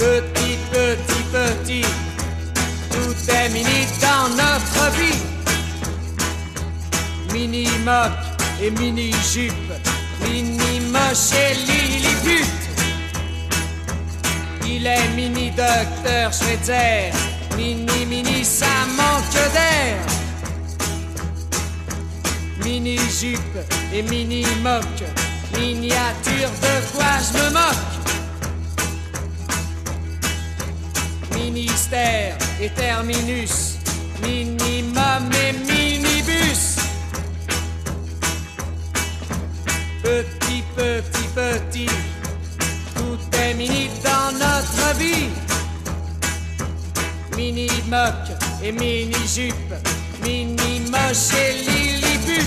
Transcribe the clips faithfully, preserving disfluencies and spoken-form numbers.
Petit, petit, petit, tout est mini dans notre vie. Mini moc et mini jupe, mini moche et lilliput. Il est mini docteur Schweitzer, mini mini ça manque d'air. Mini jupe et mini moc, miniature de quoi je me moque. Ministère et terminus, minimum et minibus. Petit, petit, petit, tout est mini dans notre vie. Mini moc et mini jupe, mini moche et lilliput.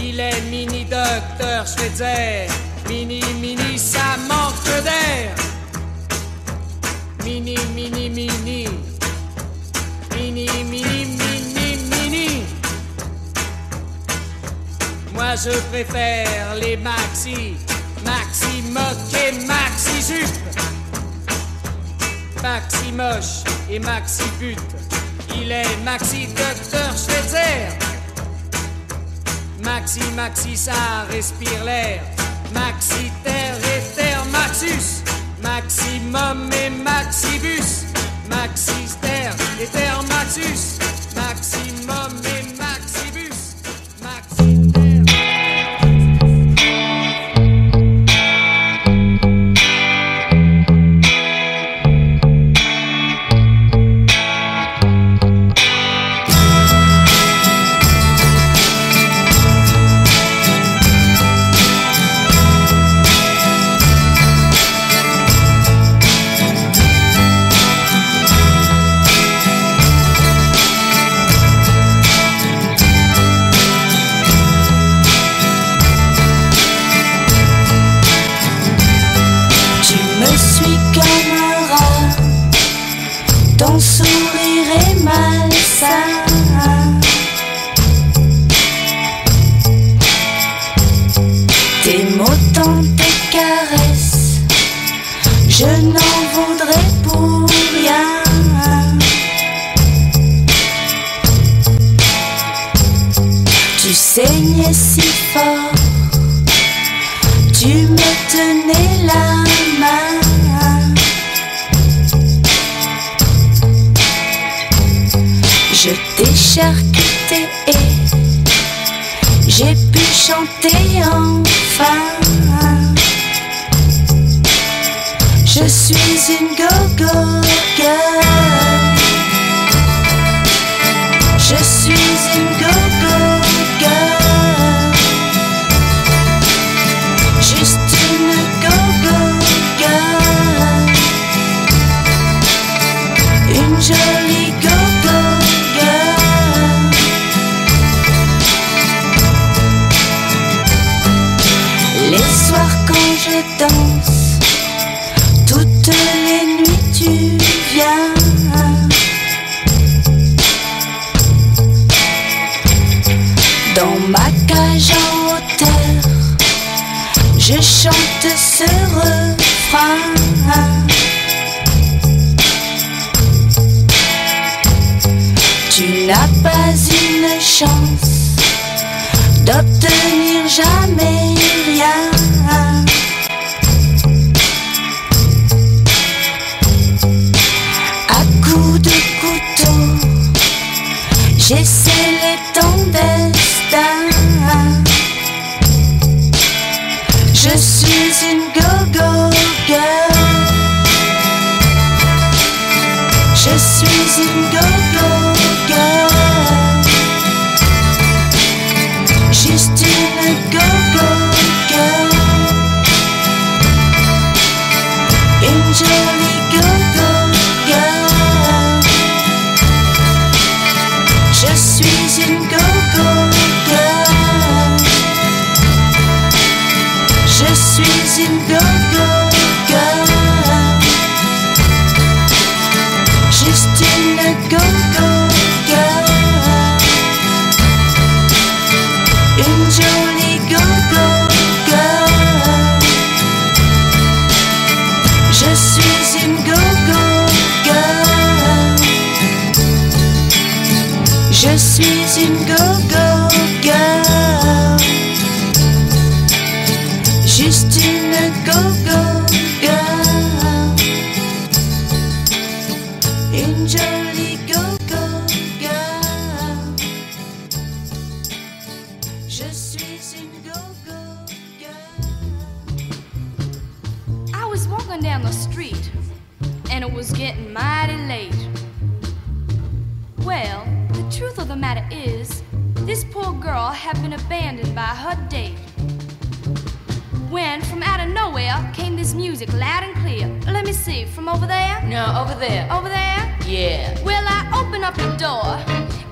Il est mini docteur Schweitzer. Mini, mini, ça manque d'air. Mini, mini, mini. Mini, mini, mini, mini. Moi je préfère les maxi. Maxi moque et maxi jupe. Maxi moche et maxi pute. Il est maxi docteur Schweitzer. Maxi, maxi, ça respire l'air. Maxi terre et terre maxus, maximum et maxibus, maxi terre et terre maxus, maximum et maxibus, maxi Je suis une go-go girl. J'ai chanté ces refrains. Tu n'as pas une chance d'obtenir jamais rien. À coups de couteau, j'ai scellé ton destin. Je suis une go-go girl. Je suis une go-go girl. Juste une go-go girl. Une jolie go-go girl. Je suis une go-go girl. Je suis une go-go girl. Just in a go-go girl. Une jolie go-go girl. Je suis une go-go girl. Je suis une go-go girl. Just in a go-go girl. Jolie go-go girl. Je suis une go-go girl. I was walking down the street and it was getting mighty late. Well, the truth of the matter is, this poor girl had been abandoned by her date. When, from out of nowhere, came this music loud and clear. Let me see, from over there? No, over there. Over there? Yeah. Well, I opened up the door,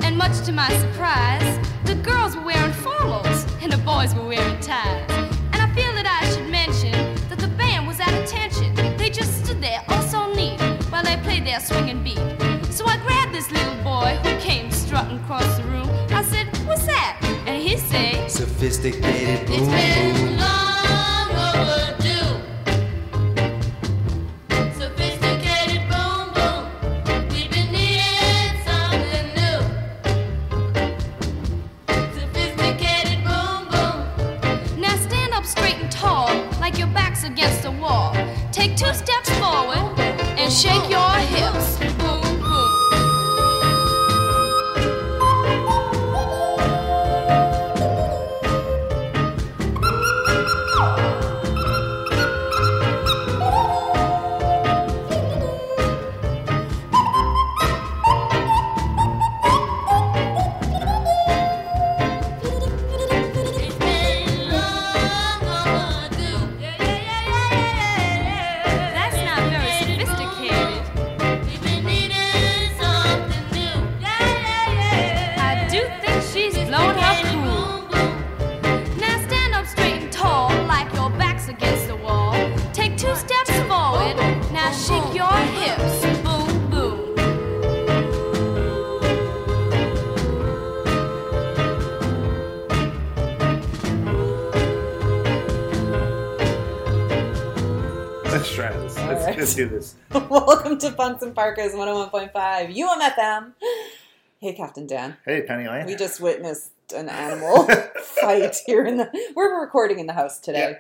and much to my surprise, the girls were wearing formals, and the boys were wearing ties. And I feel that I should mention that the band was at attention. They just stood there, all so neat, while they played their swinging beat. So I grabbed this little boy who came strutting across the room. I said, "What's that?" And he said, "Sophisticated boom boom. It's been long overdue. Against the wall. Take two steps forward and shake your hips. Boom, let's do this. Welcome to Punks In Parkas one oh one point five U M F M. Hey, Captain Dan. Hey, Penny Lane. We just witnessed an animal fight here in the. We're recording in the house today,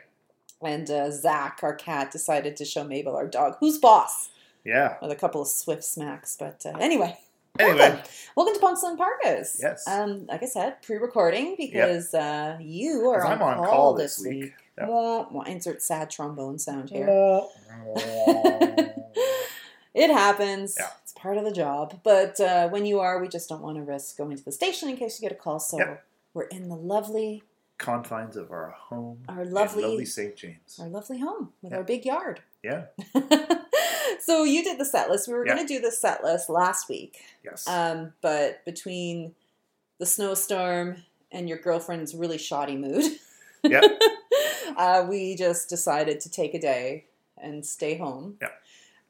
yeah. and uh, Zach, our cat, decided to show Mabel, our dog, who's boss. Yeah. With a couple of swift smacks, but uh, anyway. Anyway, welcome, welcome to Punks In Parkas. Yes. Um, like I said, pre-recording because yep. uh, you are on, I'm on call, call this week. week. Yep. Well, well, insert sad trombone sound here. It happens. Yeah. It's part of the job. But uh, when you are, we just don't want to risk going to the station in case you get a call. So yep. we're in the lovely confines of our home. Our lovely, lovely Saint James. Our lovely home with yep. our big yard. Yeah. So you did the set list. We were yep. going to do the set list last week. Yes. Um, but between the snowstorm and your girlfriend's really shoddy mood. Yeah. Uh, we just decided to take a day and stay home. Yeah.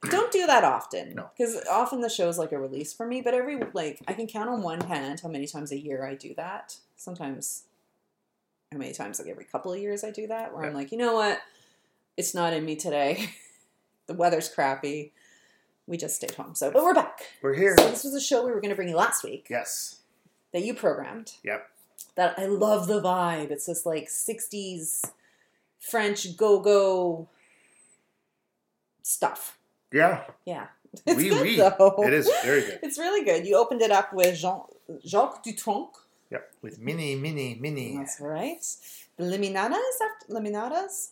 Don't do that often. No. Because often the show's like a release for me, but every, like, I can count on one hand how many times a year I do that. Sometimes how many times, like every couple of years I do that, where yeah. I'm like, you know what? It's not in me today. The weather's crappy. We just stayed home. So, but we're back. We're here. So this was a show we were going to bring you last week. Yes. That you programmed. Yep. That I love the vibe. It's this like sixties French go-go stuff. Yeah. Yeah. It's oui, good, oui. Though. It is very good. It's really good. You opened it up with Jean Jacques Dutronc. Yep. With Mini, Mini, Mini. That's right. The Liminadas? After, liminadas?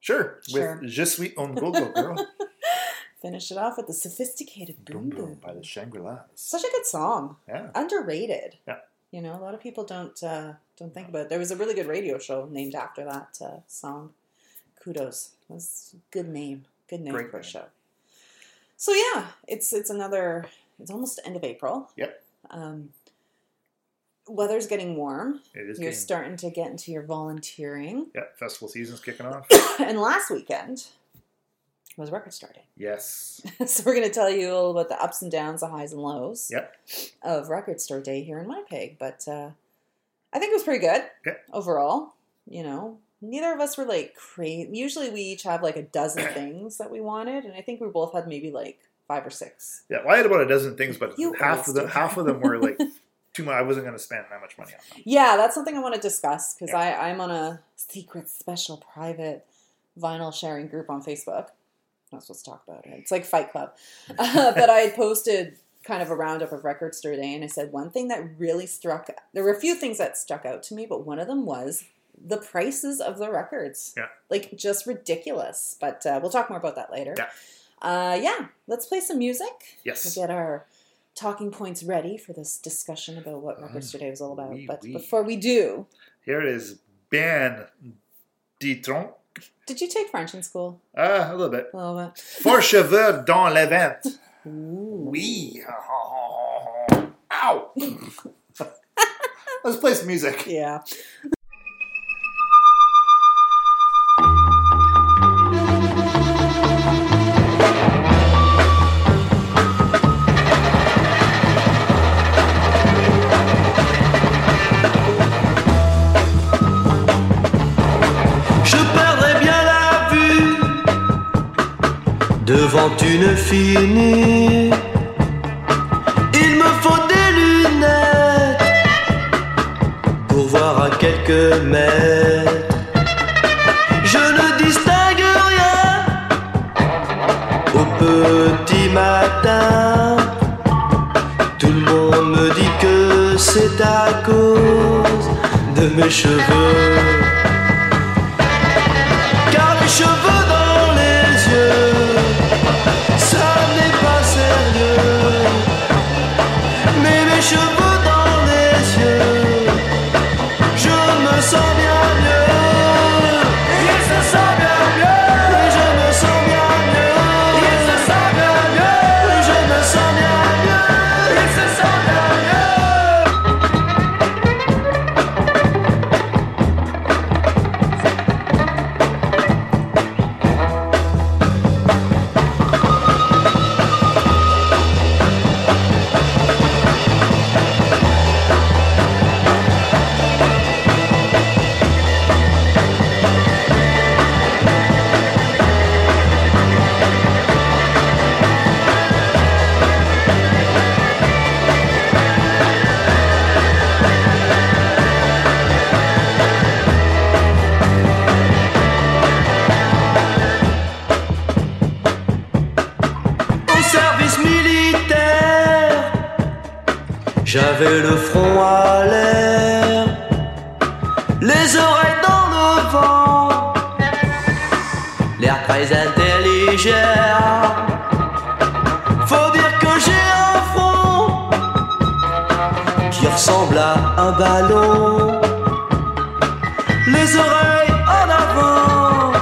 Sure. sure. With Je suis un go-go girl. Finish it off with the sophisticated Boom Boom, Boom by the Shangri-La. Such a good song. Yeah. Underrated. Yeah. You know, a lot of people don't uh, don't think about it. There was a really good radio show named after that uh, song. Kudos. That's a good name. Good name Great for name. a show. So yeah, it's it's another. It's almost the end of April. Yep. Um, weather's getting warm. It is. You're getting... starting to get into your volunteering. Yep. Festival season's kicking off. And last weekend was Record Store Day. Yes. So we're going to tell you all about the ups and downs, the highs and lows yep. of Record Store Day here in Winnipeg. But uh, I think it was pretty good yep. overall. You know, neither of us were like crazy. Usually we each have like a dozen things that we wanted. And I think we both had maybe like five or six. Yeah, well, I had about a dozen things, but you half of them, half of them were like too much. I wasn't going to spend that much money on them. Yeah, that's something I want to discuss because yeah. I'm on a secret, special, private vinyl sharing group on Facebook. I'm not supposed to talk about it. It's like Fight Club. Uh, but I had posted kind of a roundup of Record Store Day, and I said one thing that really struck... There were a few things that stuck out to me, but one of them was the prices of the records. Yeah. Like, just ridiculous. But uh, we'll talk more about that later. Yeah. Uh, yeah. Let's play some music. Yes. We'll get our talking points ready for this discussion about what Record um, Store Day was all about. Oui, but oui. Before we do... Here it is. Ben Dutronc. Did you take French in school? Uh, a little bit. A little bit. Four cheveux dans les ventes. Ooh. Oui. Ow. Let's play some music. Yeah. Devant une fille nue, il me faut des lunettes pour voir à quelques mètres. Je ne distingue rien au petit matin. Tout le monde me dit que c'est à cause de mes cheveux, car les cheveux. J'avais le front à l'air, les oreilles dans le vent, l'air très intelligent. Faut dire que j'ai un front qui ressemble à un ballon, les oreilles en avant,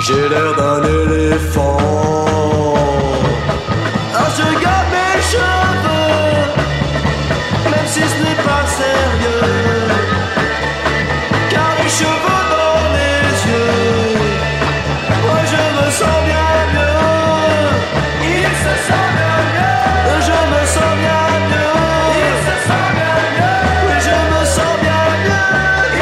j'ai l'air d'un éléphant. Ah, je garde mes cheveux. Si ce n'est pas sérieux, car les cheveux dans les yeux, moi je me sens bien mieux, il se sent bien mieux, je me sens bien mieux, il se sent bien mieux, je me sens bien mieux.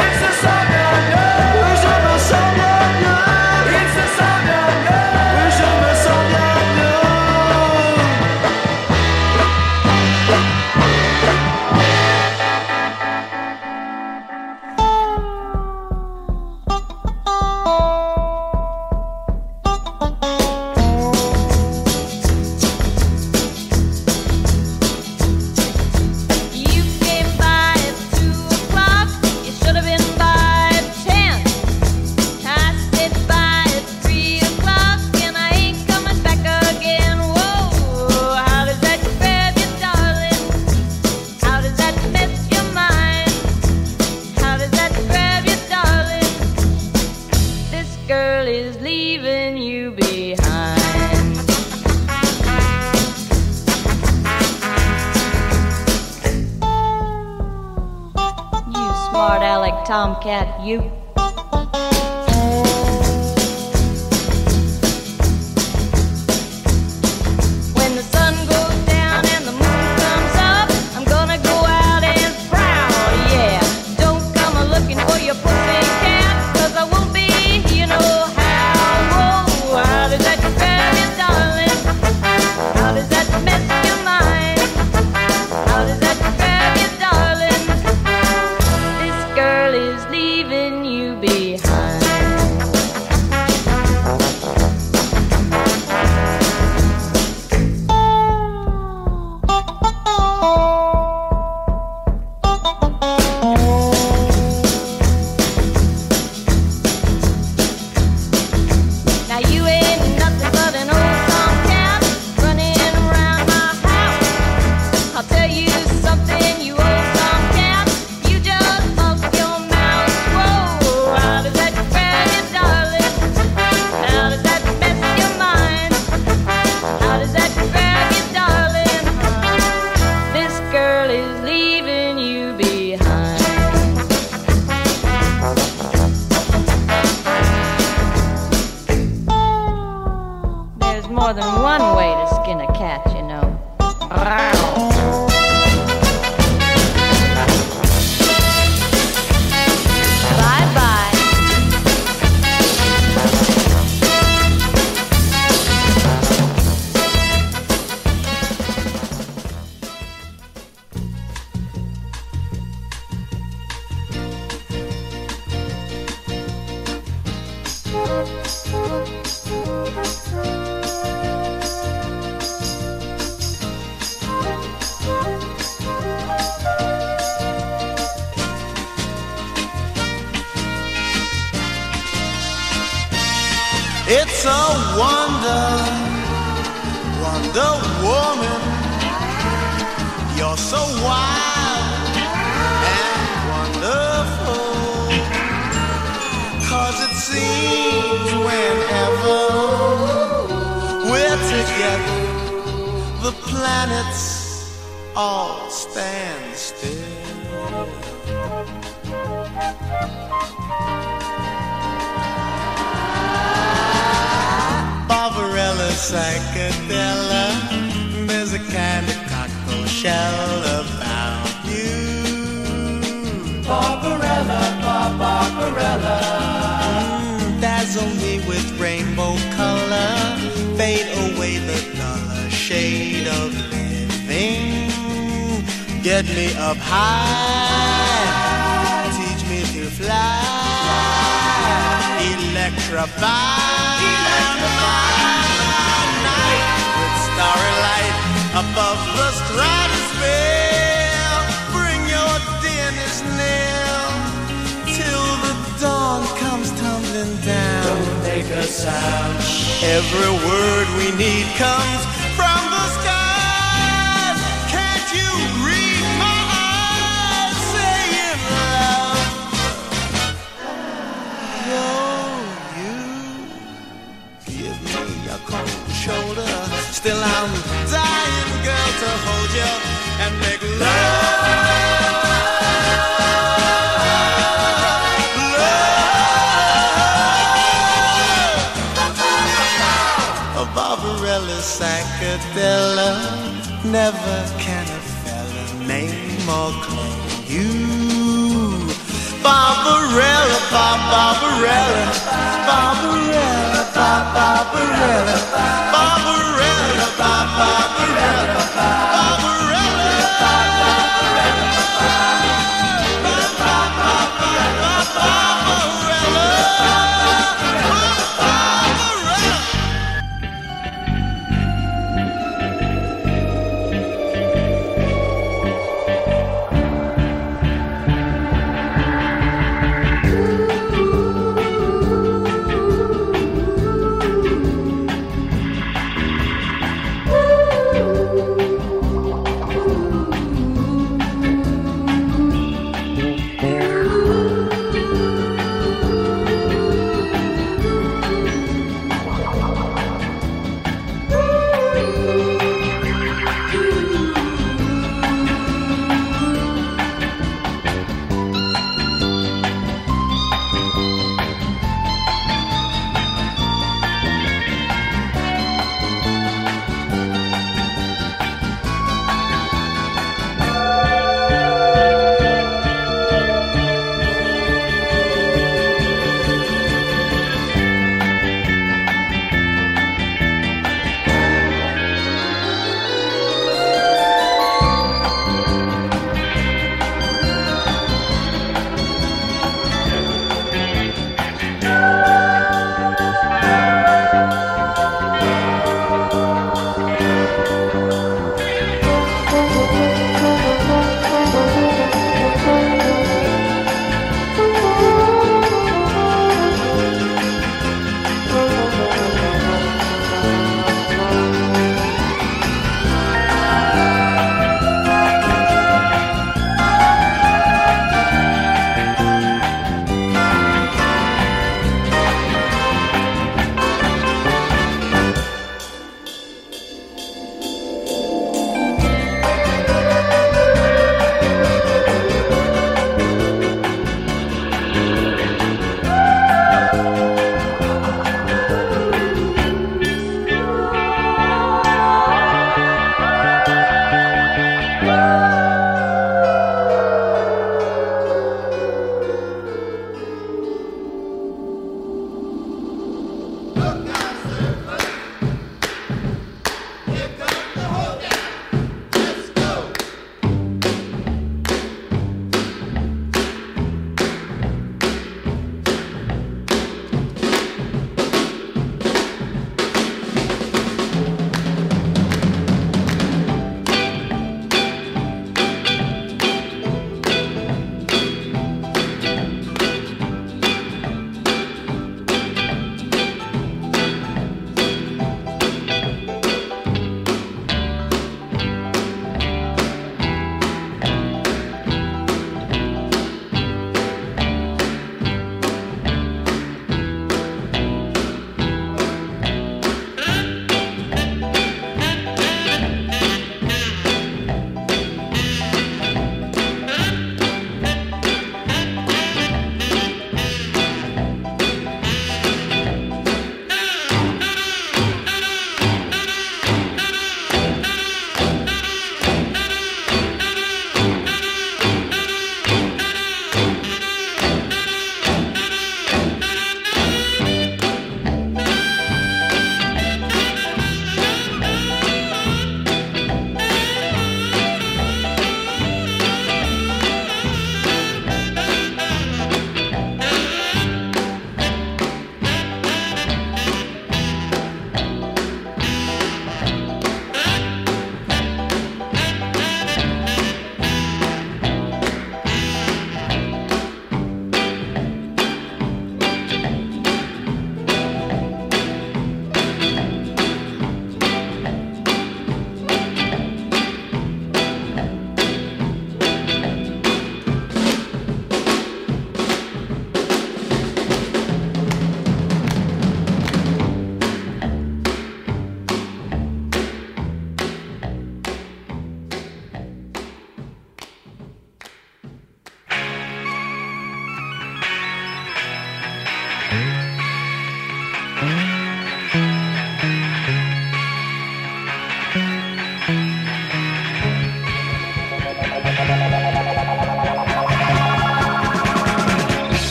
tomcat, you. It's a wonder, Wonder Woman, you're so wild and wonderful, 'cause it seems whenever we're together, the planets all stand still. Barbarella, psychedella, there's a kind of cocktail shell about you. Barbarella, bar, Barbarella. Mm, dazzle me with rainbow color, fade away the duller shade of living. Get me up high, teach me to fly, electrify. Night with starry light above the stratosphere, bring your dearness near till the dawn comes tumbling down. Don't make a sound. Every word we need comes from the skies. Can't you read my eyes saying love? Whoa. Cold shoulder, still I'm dying, girl, to hold you and make love, love. A Barbarella psychedella, never can a fella name or claim you. Barbarella, Bar- Barbarella, Barbarella. Barbarella, Barbarella, Barbarella,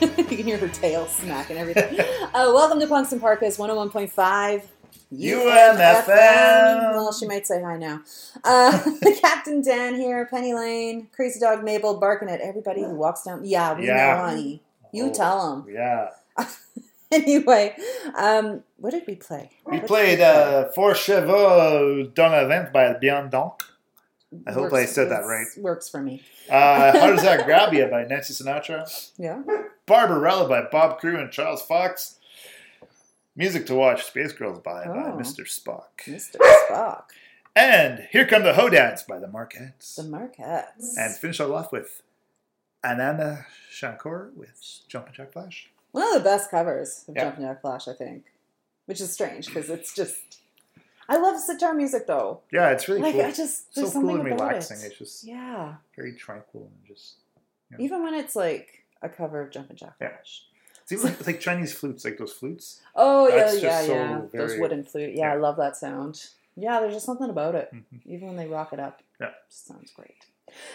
You can hear her tail smack and everything. uh, welcome to Punks In Parkas, one oh one point five. U M F M. Well, she might say hi now. Uh, Captain Dan here, Penny Lane, Crazy Dog Mabel, barking at everybody who walks down. Yeah, we yeah. know, honey. You oh, tell them. Yeah. Anyway, um, what did we play? We what played we play? uh, Four Chevaux dans la Vente by Bien Dutronc. I hope works, I said that right. Works for me. uh, How Does That Grab You by Nancy Sinatra. Yeah. Barbarella by Bob Crewe and Charles Fox. Music to Watch, Space Girls by, oh, by Mister Spock. Mister Spock. And Here Come the Hodads by The Marketts. The Marketts. And finish it off with Ananda Shankar with Jumpin' Jack Flash. One of the best covers of yeah. Jumpin' Jack Flash, I think. Which is strange because it's just... I love sitar music, though. Yeah, it's really like, cool. I just, there's so cool and relaxing. It. It's just yeah. very tranquil. and just you know. Even when it's like a cover of Jumpin' Jack Flash. Yeah. It's even like, like Chinese flutes, like those flutes. Oh, yeah, yeah, so yeah. Very, those wooden flute. Yeah, yeah, I love that sound. Yeah, there's just something about it. Mm-hmm. Even when they rock it up. Yeah. It just sounds great.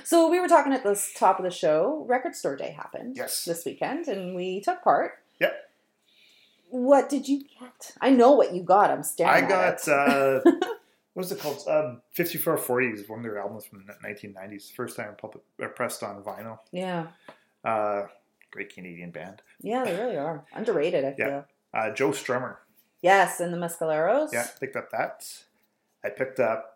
So we were talking at the top of the show. Record Store Day happened yes. this weekend, and we took part. Yep. What did you get? I know what you got. I'm staring I at got, it. I got, uh, what is it called? Um, fifty-four forty is one of their albums from the nineteen nineties. First time public, uh, pressed on vinyl. Yeah. Uh, great Canadian band. Yeah, they really are. Underrated, I feel. Yeah. Uh, Joe Strummer. Yes, and the Mescaleros. Yeah, picked up that. I picked up.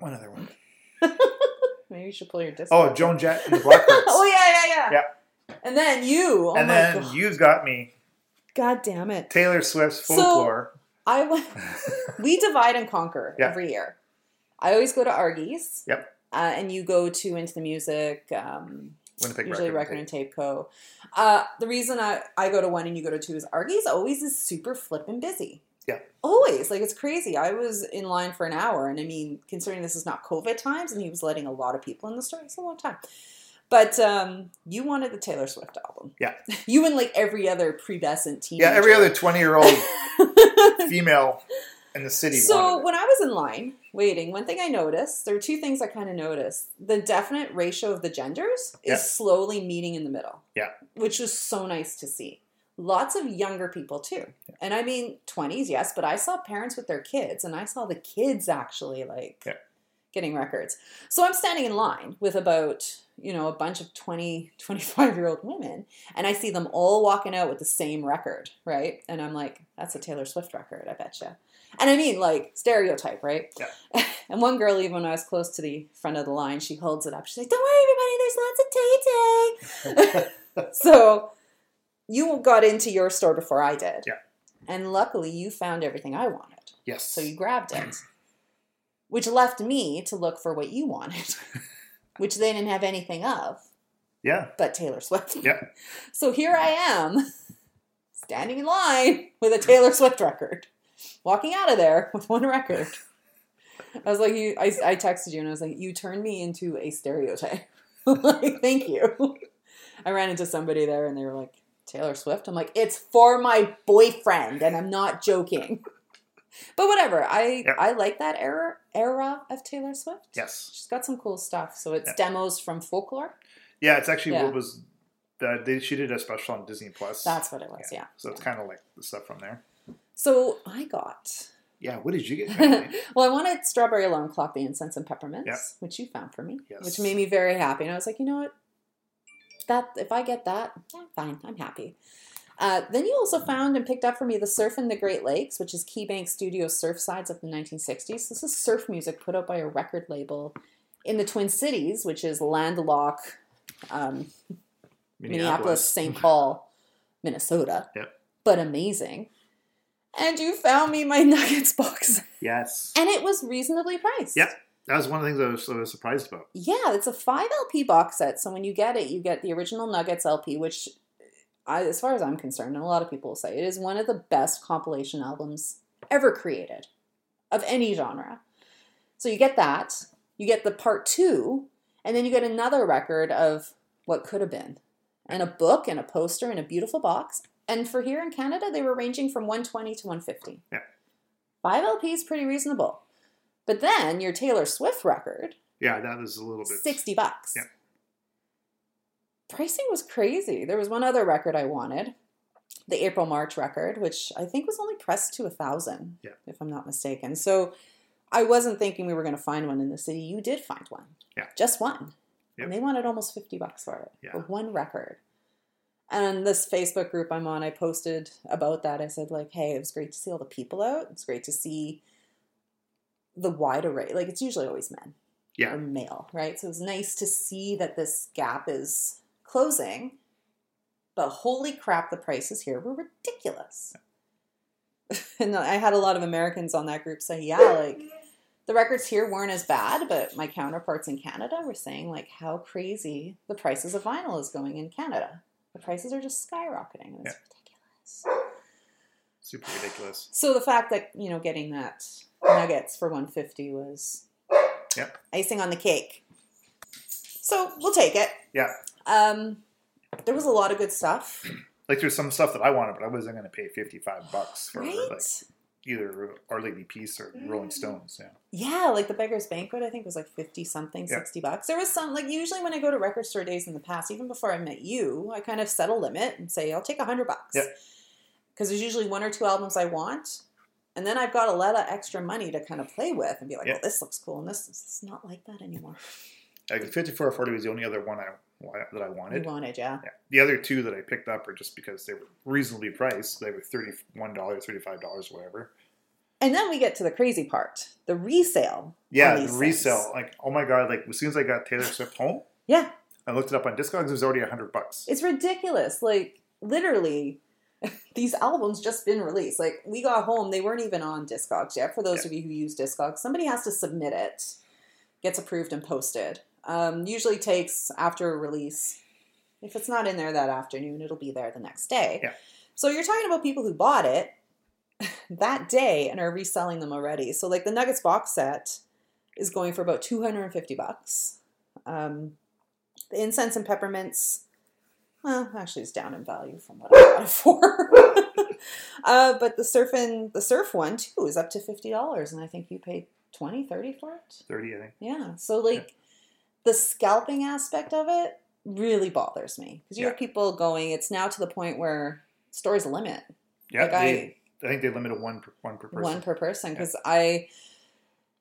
One other one. Maybe you should pull your disc. Oh, Joan Jett and the Blackbirds. Oh, yeah, yeah, yeah. Yeah. And then you. Oh and my then God. You got me. God damn it. Taylor Swift's Folklore. So I w- we divide and conquer yeah. every year. I always go to Argie's. Yep. Uh, and you go to Into the Music, um, usually Record, record and Tape, tape Co. Uh, the reason I, I go to one and you go to two is Argie's always is super flippin' busy. Yeah. Always. Like, it's crazy. I was in line for an hour. And I mean, considering this is not COVID times and he was letting a lot of people in the store, it's a long time. But um, you wanted the Taylor Swift album. Yeah. You and like every other pubescent teenager. Yeah, every other twenty-year-old female in the city. So when I was in line waiting, one thing I noticed, there were two things I kind of noticed. The definite ratio of the genders is yeah. slowly meeting in the middle. Yeah. Which was so nice to see. Lots of younger people, too. Yeah. And I mean, twenties, yes, but I saw parents with their kids, and I saw the kids actually, like, yeah. getting records. So I'm standing in line with about, you know, a bunch of twenty, twenty-five-year-old women, and I see them all walking out with the same record, right? And I'm like, that's a Taylor Swift record, I betcha. And I mean, like, stereotype, right? Yeah. And one girl, even when I was close to the front of the line, she holds it up. She's like, don't worry, everybody, there's lots of Tay-Tay. So... You got into your store before I did. Yeah. And luckily, you found everything I wanted. Yes. So you grabbed it. Which left me to look for what you wanted. Which they didn't have anything of. Yeah. But Taylor Swift. Yeah. So here I am, standing in line with a Taylor Swift record. Walking out of there with one record. I was like, you, I, I texted you and I was like, you turned me into a stereotype. Like, thank you. I ran into somebody there and they were like, Taylor Swift? I'm like, it's for my boyfriend, and I'm not joking. But whatever. I yep. I like that era era of Taylor Swift. Yes. She's got some cool stuff. So it's yep. demos from Folklore? Yeah, it's actually yeah. what was... The, they, she did a special on Disney Plus. That's what it was, yeah. yeah. So yeah. it's kind of like the stuff from there. So I got Yeah, what did you get? Well, I wanted Strawberry Alarm Clock, the incense and peppermints, yep. which you found for me, yes. which made me very happy. And I was like, you know what? That if I get that, yeah, fine, I'm happy. Uh, then you also found and picked up for me The Surf in the Great Lakes, which is KeyBank Studios' Surf Sides of the nineteen sixties. This is surf music put out by a record label in the Twin Cities, which is landlocked um, Minneapolis, Saint Paul, Minnesota. Yep. But amazing. And you found me my Nuggets box. Yes. And it was reasonably priced. Yep. That was one of the things I was, I was surprised about. Yeah, it's a five L P box set. So when you get it, you get the original Nuggets L P, which, I, as far as I'm concerned, and a lot of people will say, it is one of the best compilation albums ever created of any genre. So you get that. You get the part two. And then you get another record of what could have been. And a book and a poster and a beautiful box. And for here in Canada, they were ranging from one twenty to one fifty. Yeah. five L P is pretty reasonable. But then your Taylor Swift record. Yeah, that was a little bit. sixty bucks. Yeah. Pricing was crazy. There was one other record I wanted, the April-March record, which I think was only pressed to one thousand, yeah. if I'm not mistaken. So I wasn't thinking we were going to find one in the city. You did find one. Yeah. Just one. Yep. And they wanted almost fifty bucks for it. Yeah. For one record. And this Facebook group I'm on, I posted about that. I said, like, hey, it was great to see all the people out. It's great to see the wide array. Like, it's usually always men. Yeah. Or male, right? So it's nice to see that this gap is closing. But holy crap, the prices here were ridiculous. Yeah. And I had a lot of Americans on that group say, yeah, like, the records here weren't as bad. But my counterparts in Canada were saying, like, how crazy the prices of vinyl is going in Canada. The prices are just skyrocketing. And it's yeah. ridiculous. Super ridiculous. So the fact that, you know, getting that Nuggets for one fifty was yeah. icing on the cake. So we'll take it. Yeah. Um, there was a lot of good stuff. Like there's some stuff that I wanted, but I wasn't going to pay fifty-five bucks for right? like either Our Lady Peace or mm. Rolling Stones. Yeah. Yeah, like the Beggar's Banquet, I think was like fifty something, yeah. sixty bucks. There was some, like usually when I go to record store days in the past, even before I met you, I kind of set a limit and say, I'll take a hundred bucks. Yeah. Because there's usually one or two albums I want. And then I've got a lot of extra money to kind of play with and be like, yeah. well, this looks cool. And this is not like that anymore. Like fifty-four forty was the only other one I that I wanted. You wanted, yeah. yeah. The other two that I picked up are just because they were reasonably priced. They were thirty-one dollars, thirty-five dollars, whatever. And then we get to the crazy part, the resale. Yeah, the resale. Things. Like, oh my God, like as soon as I got Taylor Swift home, yeah, I looked it up on Discogs, it was already one hundred bucks. It's ridiculous. Like, literally, these albums just been released. Like, we got home, they weren't even on Discogs yet. For those yeah. of you who use Discogs, somebody has to submit it, gets approved and posted. Um, usually takes after a release. If it's not in there that afternoon, it'll be there the next day. Yeah. So you're talking about people who bought it that day and are reselling them already. So like the Nuggets box set is going for about two hundred fifty bucks. Um, the incense and peppermints, well, actually it's down in value from what I got it for. uh, but the surf and the surf one too is up to fifty dollars. And I think you paid twenty, thirty for it. thirty, I think. Yeah. So like, yeah. The scalping aspect of it really bothers me. Because you yeah. have people going, it's now to the point where stores limit. Yeah, like they, I, I think they limit a one per, one per person. One per person. Because yeah. I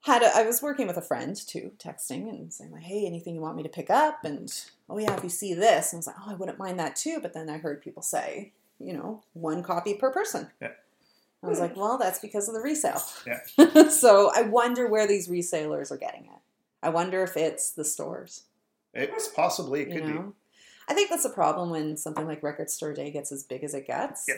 had a, I was working with a friend, too, texting and saying, like, hey, anything you want me to pick up? And, oh, yeah, if you see this. And I was like, oh, I wouldn't mind that, too. But then I heard people say, you know, one copy per person. Yeah. I was like, well, that's because of the resale. Yeah. So I wonder where these resellers are getting it. I wonder if it's the stores. It's possibly. It could you know? be. I think that's a problem when something like Record Store Day gets as big as it gets. Yeah.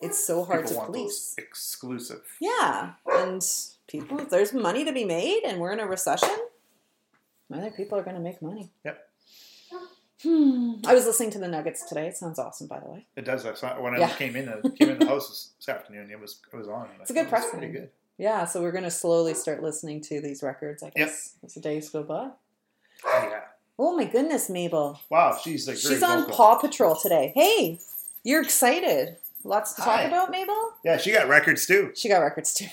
It's so hard people to want police. Those exclusive. Yeah. And people, if there's money to be made and we're in a recession, I think people are going to make money. Yep. Hmm. I was listening to the Nuggets today. It sounds awesome, by the way. It does. I saw, when I yeah. came in, I came in the house this, this afternoon. It was it was on. It's I a good press. Pretty good. Yeah, so we're going to slowly start listening to these records, I guess, yep. as the days go by. Yeah. Oh, my goodness, Mabel. Wow, she's like very She's on vocal. Paw Patrol today. Hey, you're excited. Lots to Hi. talk about, Mabel? Yeah, she got records, too. She got records, too.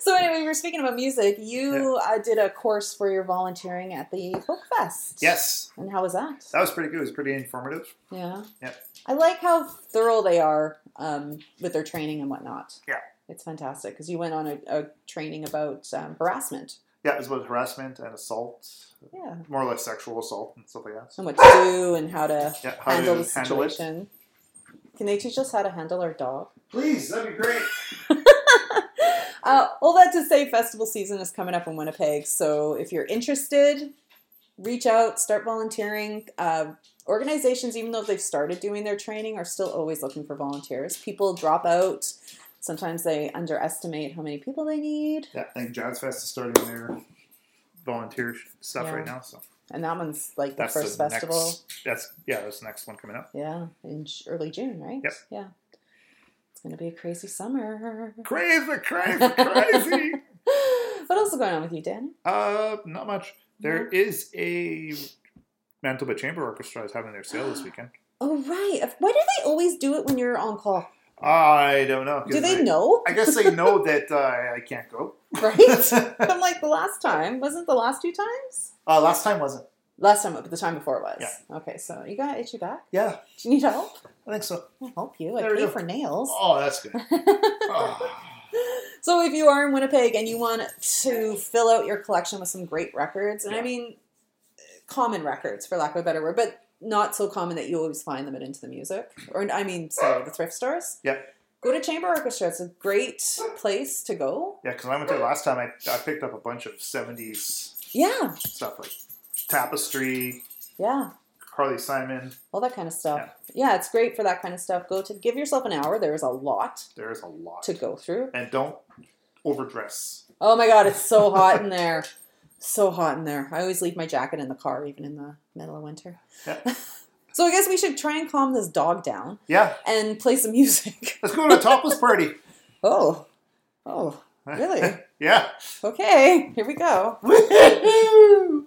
So anyway, we were speaking about music. You yeah. uh, did a course for your volunteering at the Folk Fest. Yes. And how was that? That was pretty good. It was pretty informative. Yeah. Yeah. I like how thorough they are um, with their training and whatnot. Yeah. It's fantastic because you went on a, a training about um, harassment. Yeah, it was about harassment and assault. Yeah. More or less sexual assault and stuff like that. And what to do and how to yeah, how handle to the situation. Handle Can they teach us how to handle our dog? Please, that'd be great. uh, all that to say, festival season is coming up in Winnipeg. So if you're interested, reach out, start volunteering. Uh, organizations, even though they've started doing their training, are still always looking for volunteers. People drop out. Sometimes they underestimate how many people they need. Yeah, I think Jazz Fest is starting their volunteer stuff yeah. right now. So, and that one's like that's the first the festival. Next, that's yeah, that's the next one coming up. Yeah, in early June, right? Yep. Yeah, it's going to be a crazy summer. Crazy, crazy, crazy. What else is going on with you, Dan? Uh, not much. There no? is a Manitoba Chamber Orchestra is having their sale this weekend. Oh right! Why do they always do it when you're on call? I don't know. Do they I, know? I guess they know that uh, I can't go. Right? I'm like, the last time. Wasn't the last two times? Uh, last time wasn't. Last time, but the time before it was. Yeah. Okay, so you got itchy back? Yeah. Do you need help? I think so. I'll help you. I there pay for nails. Oh, that's good. oh. So if you are in Winnipeg and you want to fill out your collection with some great records, and yeah. I mean common records, for lack of a better word, but not so common that you always find them at Into the Music. Or, I mean, sorry, the thrift stores. Yeah. Go to Chamber Orchestra. It's a great place to go. Yeah, because I went there last time. I, I picked up a bunch of seventies yeah. stuff like Tapestry. Yeah. Carly Simon. All that kind of stuff. Yeah. yeah, it's great for that kind of stuff. Go to give yourself an hour. There is a lot. There is a lot. To go through. And don't overdress. Oh, my God. It's so hot in there. So hot in there. I always leave my jacket in the car, even in the middle of winter. Yeah. So I guess we should try and calm this dog down. Yeah. And play some music. Let's go to a topless party. Oh. Oh. Really? Yeah. Okay. Here we go. Woohoo!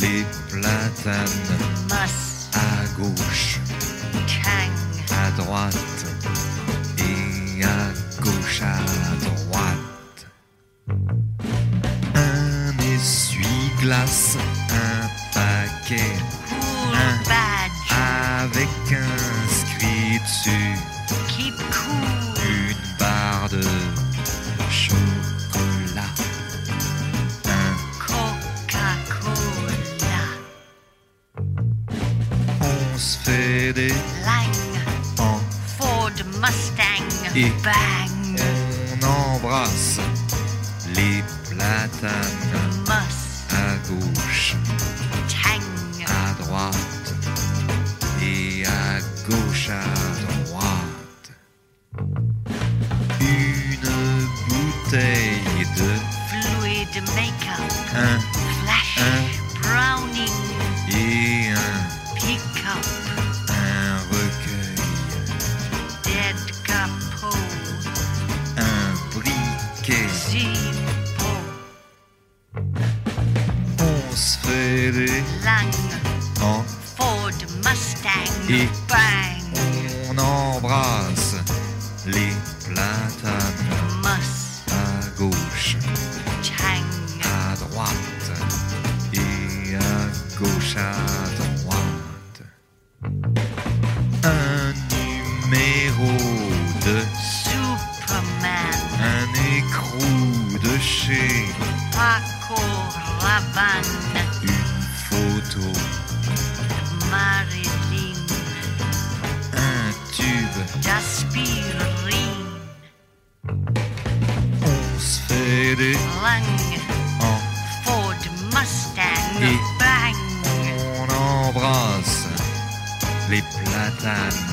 les platanes, masse à gauche, tang à droite et à gauche à droite. Un essuie-glace, un paquet, cool un badge avec inscrit dessus keep cool, une barre de chocolat, un Coca-Cola. On se fait des langues en Ford Mustang et bang. On embrasse les platanes, Moss à gauche, Tang à droite et à gauche à droite. Une bouteille de fluid make-up, un flash, un browning et un pick-up, un recueil, dead capot, un briquet, zippo. On se fait des langues en Ford Mustang et bang. On embrasse les platanes, Moss à gauche, Tang à droite et à gauche à droite. Un numéro de Superman, un écrou de chez Paco Rabanne, une photo Marilyn, un tube d'aspirine. Des langues en Ford Mustang et bang. On embrasse les platanes,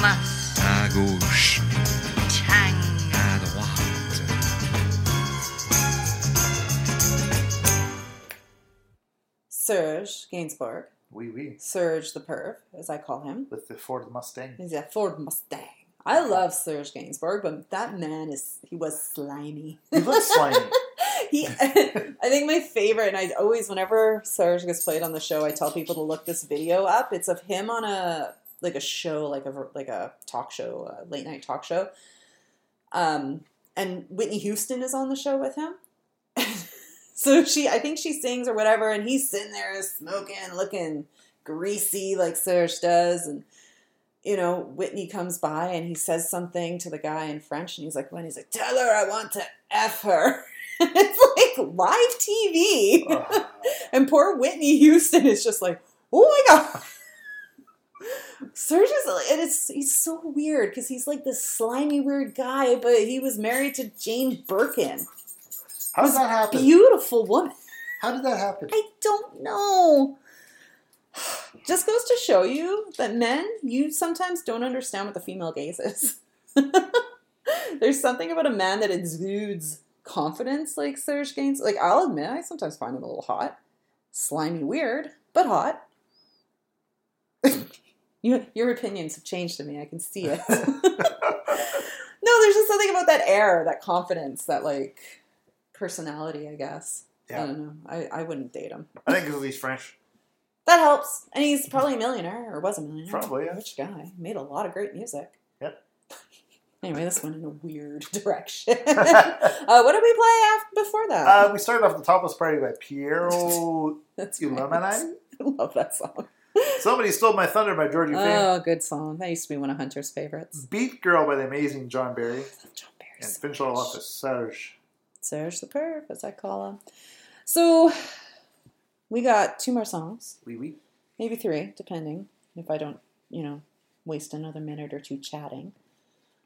Moss à gauche, Tang à droite. Serge Gainsbourg. Oui, oui. Serge the Perv, as I call him. With the Ford Mustang. He's a Ford Mustang. I love Serge Gainsbourg, but that man is—he was slimy. He was slimy. he, I think my favorite, and I always, whenever Serge gets played on the show, I tell people to look this video up. It's of him on a like a show, like a like a talk show, a late night talk show. Um, and Whitney Houston is on the show with him. So she, I think she sings or whatever, and he's sitting there smoking, looking greasy like Serge does, and. You know, Whitney comes by and he says something to the guy in French, and he's like, "When he's like, tell her I want to F her." It's like live T V, oh. And poor Whitney Houston is just like, "Oh my god!" Serge is, and it's he's so weird because he's like this slimy, weird guy, but he was married to Jane Birkin. How did that happen? Beautiful woman. How did that happen? I don't know. Just goes to show you that men, you sometimes don't understand what the female gaze is. There's something about a man that exudes confidence like Serge Gainsbourg. Like, I'll admit, I sometimes find him a little hot. Slimy weird, but hot. you, your opinions have changed to me. I can see it. No, there's just something about that air, that confidence, that, like, personality, I guess. Yeah. I don't know. I, I wouldn't date him. I think because he's French. That helps. And he's probably a millionaire, or was a millionaire. Probably, yeah. Rich guy. Made a lot of great music. Yep. Anyway, this went in a weird direction. uh, what did we play after, before that? Uh, we started off the Topless Party by Piero. That's right. I love that song. Somebody Stole My Thunder by Georgie Fame. Oh, good song. That used to be one of Hunter's favorites. Beat Girl by the amazing John Barry. I love John Barry. And so finish all off with Serge. Serge the Perv, as I call him. So... we got two more songs. Oui, oui. Maybe three, depending. If I don't, you know, waste another minute or two chatting.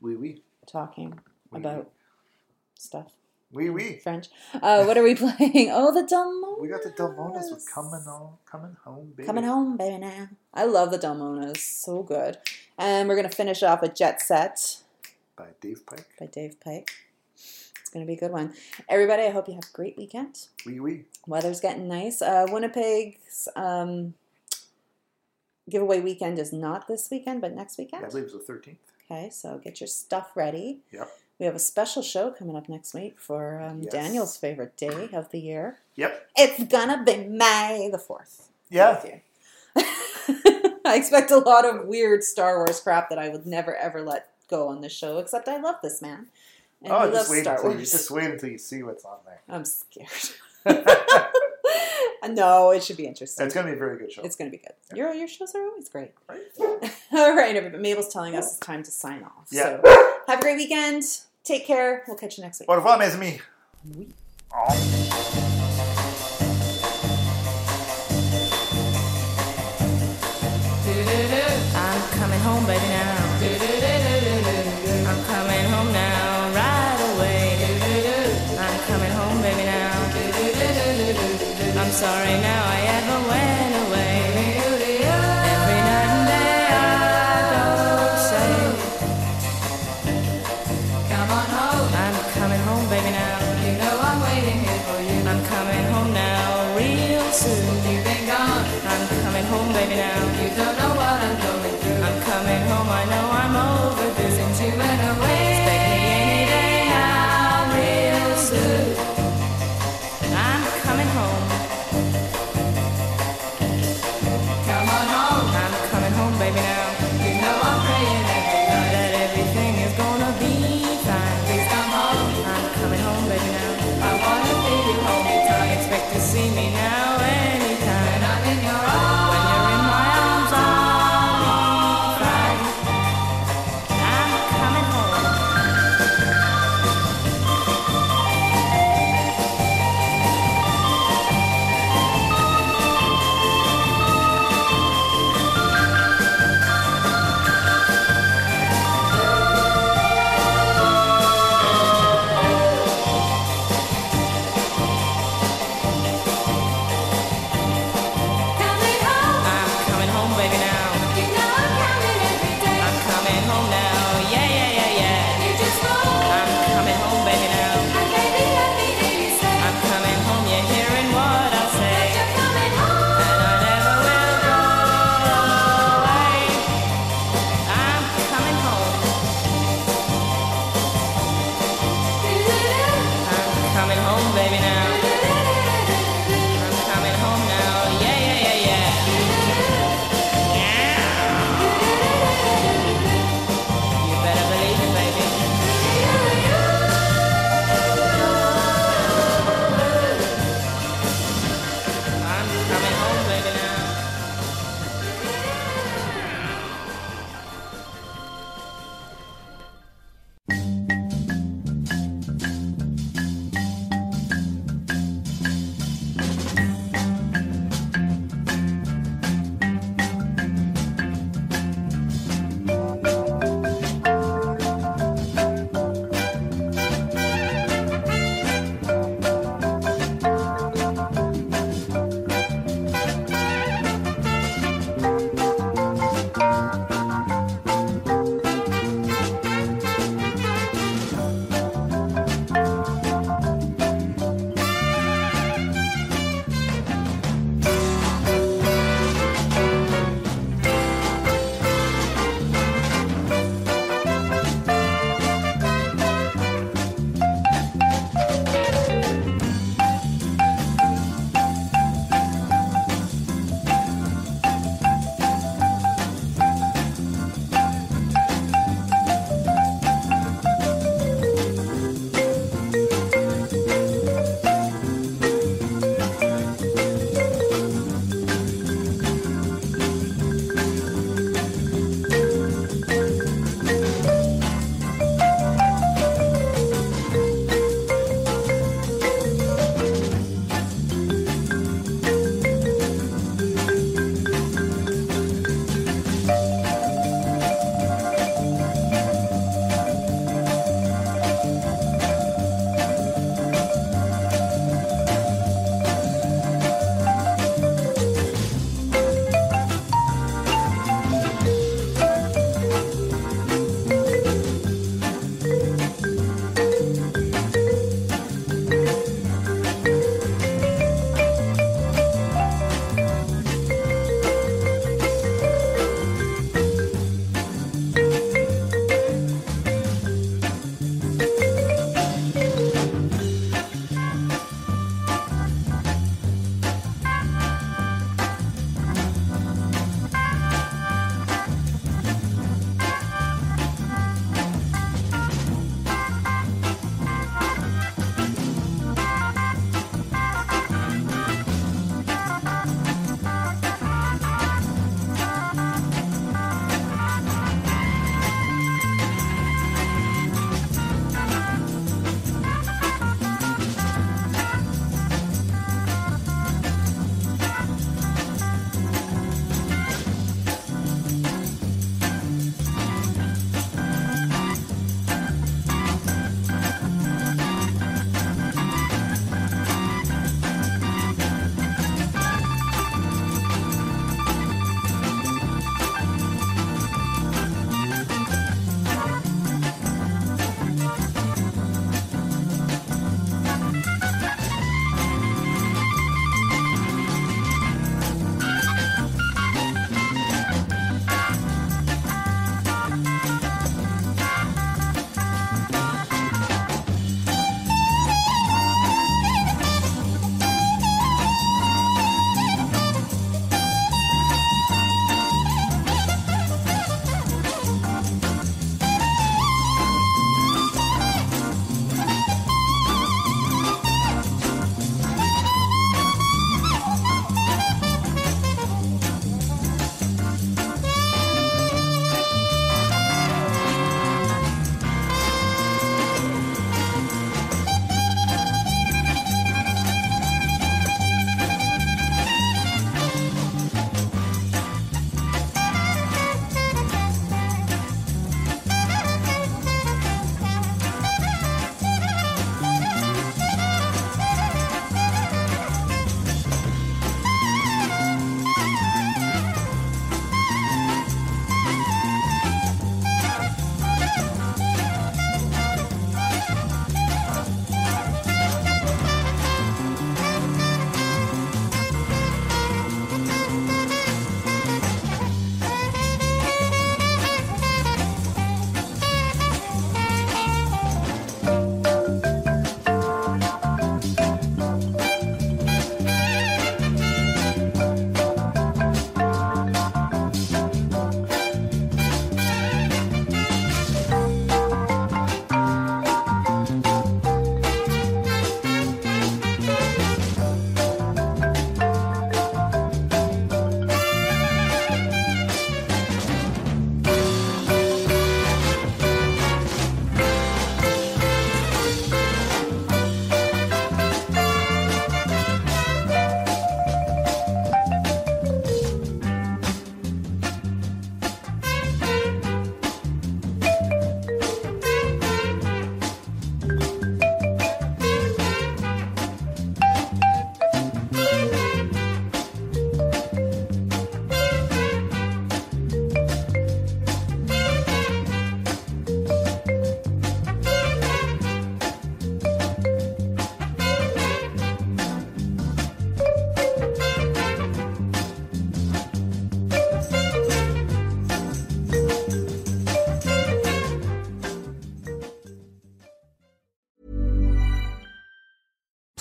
Oui, oui. Talking oui, about oui. Stuff. Oui, oui. French. Uh, what are we playing? Oh, the Delmonas. We got the Delmonas with Coming Home, Coming Home, Baby. Coming Home, Baby Now. I love the Delmonas. So good. And we're going to finish off a Jet Set. By Dave Pike. By Dave Pike. Going to be a good one. Everybody, I hope you have a great weekend. Oui, oui. Weather's getting nice. Uh, Winnipeg's um, giveaway weekend is not this weekend, but next weekend. Yeah, I believe it's the thirteenth. Okay, so get your stuff ready. Yep. We have a special show coming up next week for um, yes. Daniel's favorite day of the year. Yep. It's gonna be May the fourth. Yeah. I expect a lot of weird Star Wars crap that I would never, ever let go on this show, except I love this man. And oh, just wait, Star Wars. You just wait until you see what's on there. I'm scared. No, it should be interesting. It's going to be a very good show. It's going to be good. Yeah. Your your shows are always great. Right. All right, everybody. Mabel's telling us it's time to sign off. Yeah. So have a great weekend. Take care. We'll catch you next week. Au revoir, mes amis. Oui. Oh. Home, baby, now. I'm coming home now, right away. I'm coming home, baby, now. I'm sorry now I ever went away. Every night and day I don't say, come on home. I'm coming home, baby, now. You know I'm waiting here for you. I'm coming home now, real soon. You've been gone. I'm coming home, baby, now. You don't know what I'm doing. Coming home, I know I'm over this. Since you went away, expect me any day now, real soon. I'm coming home.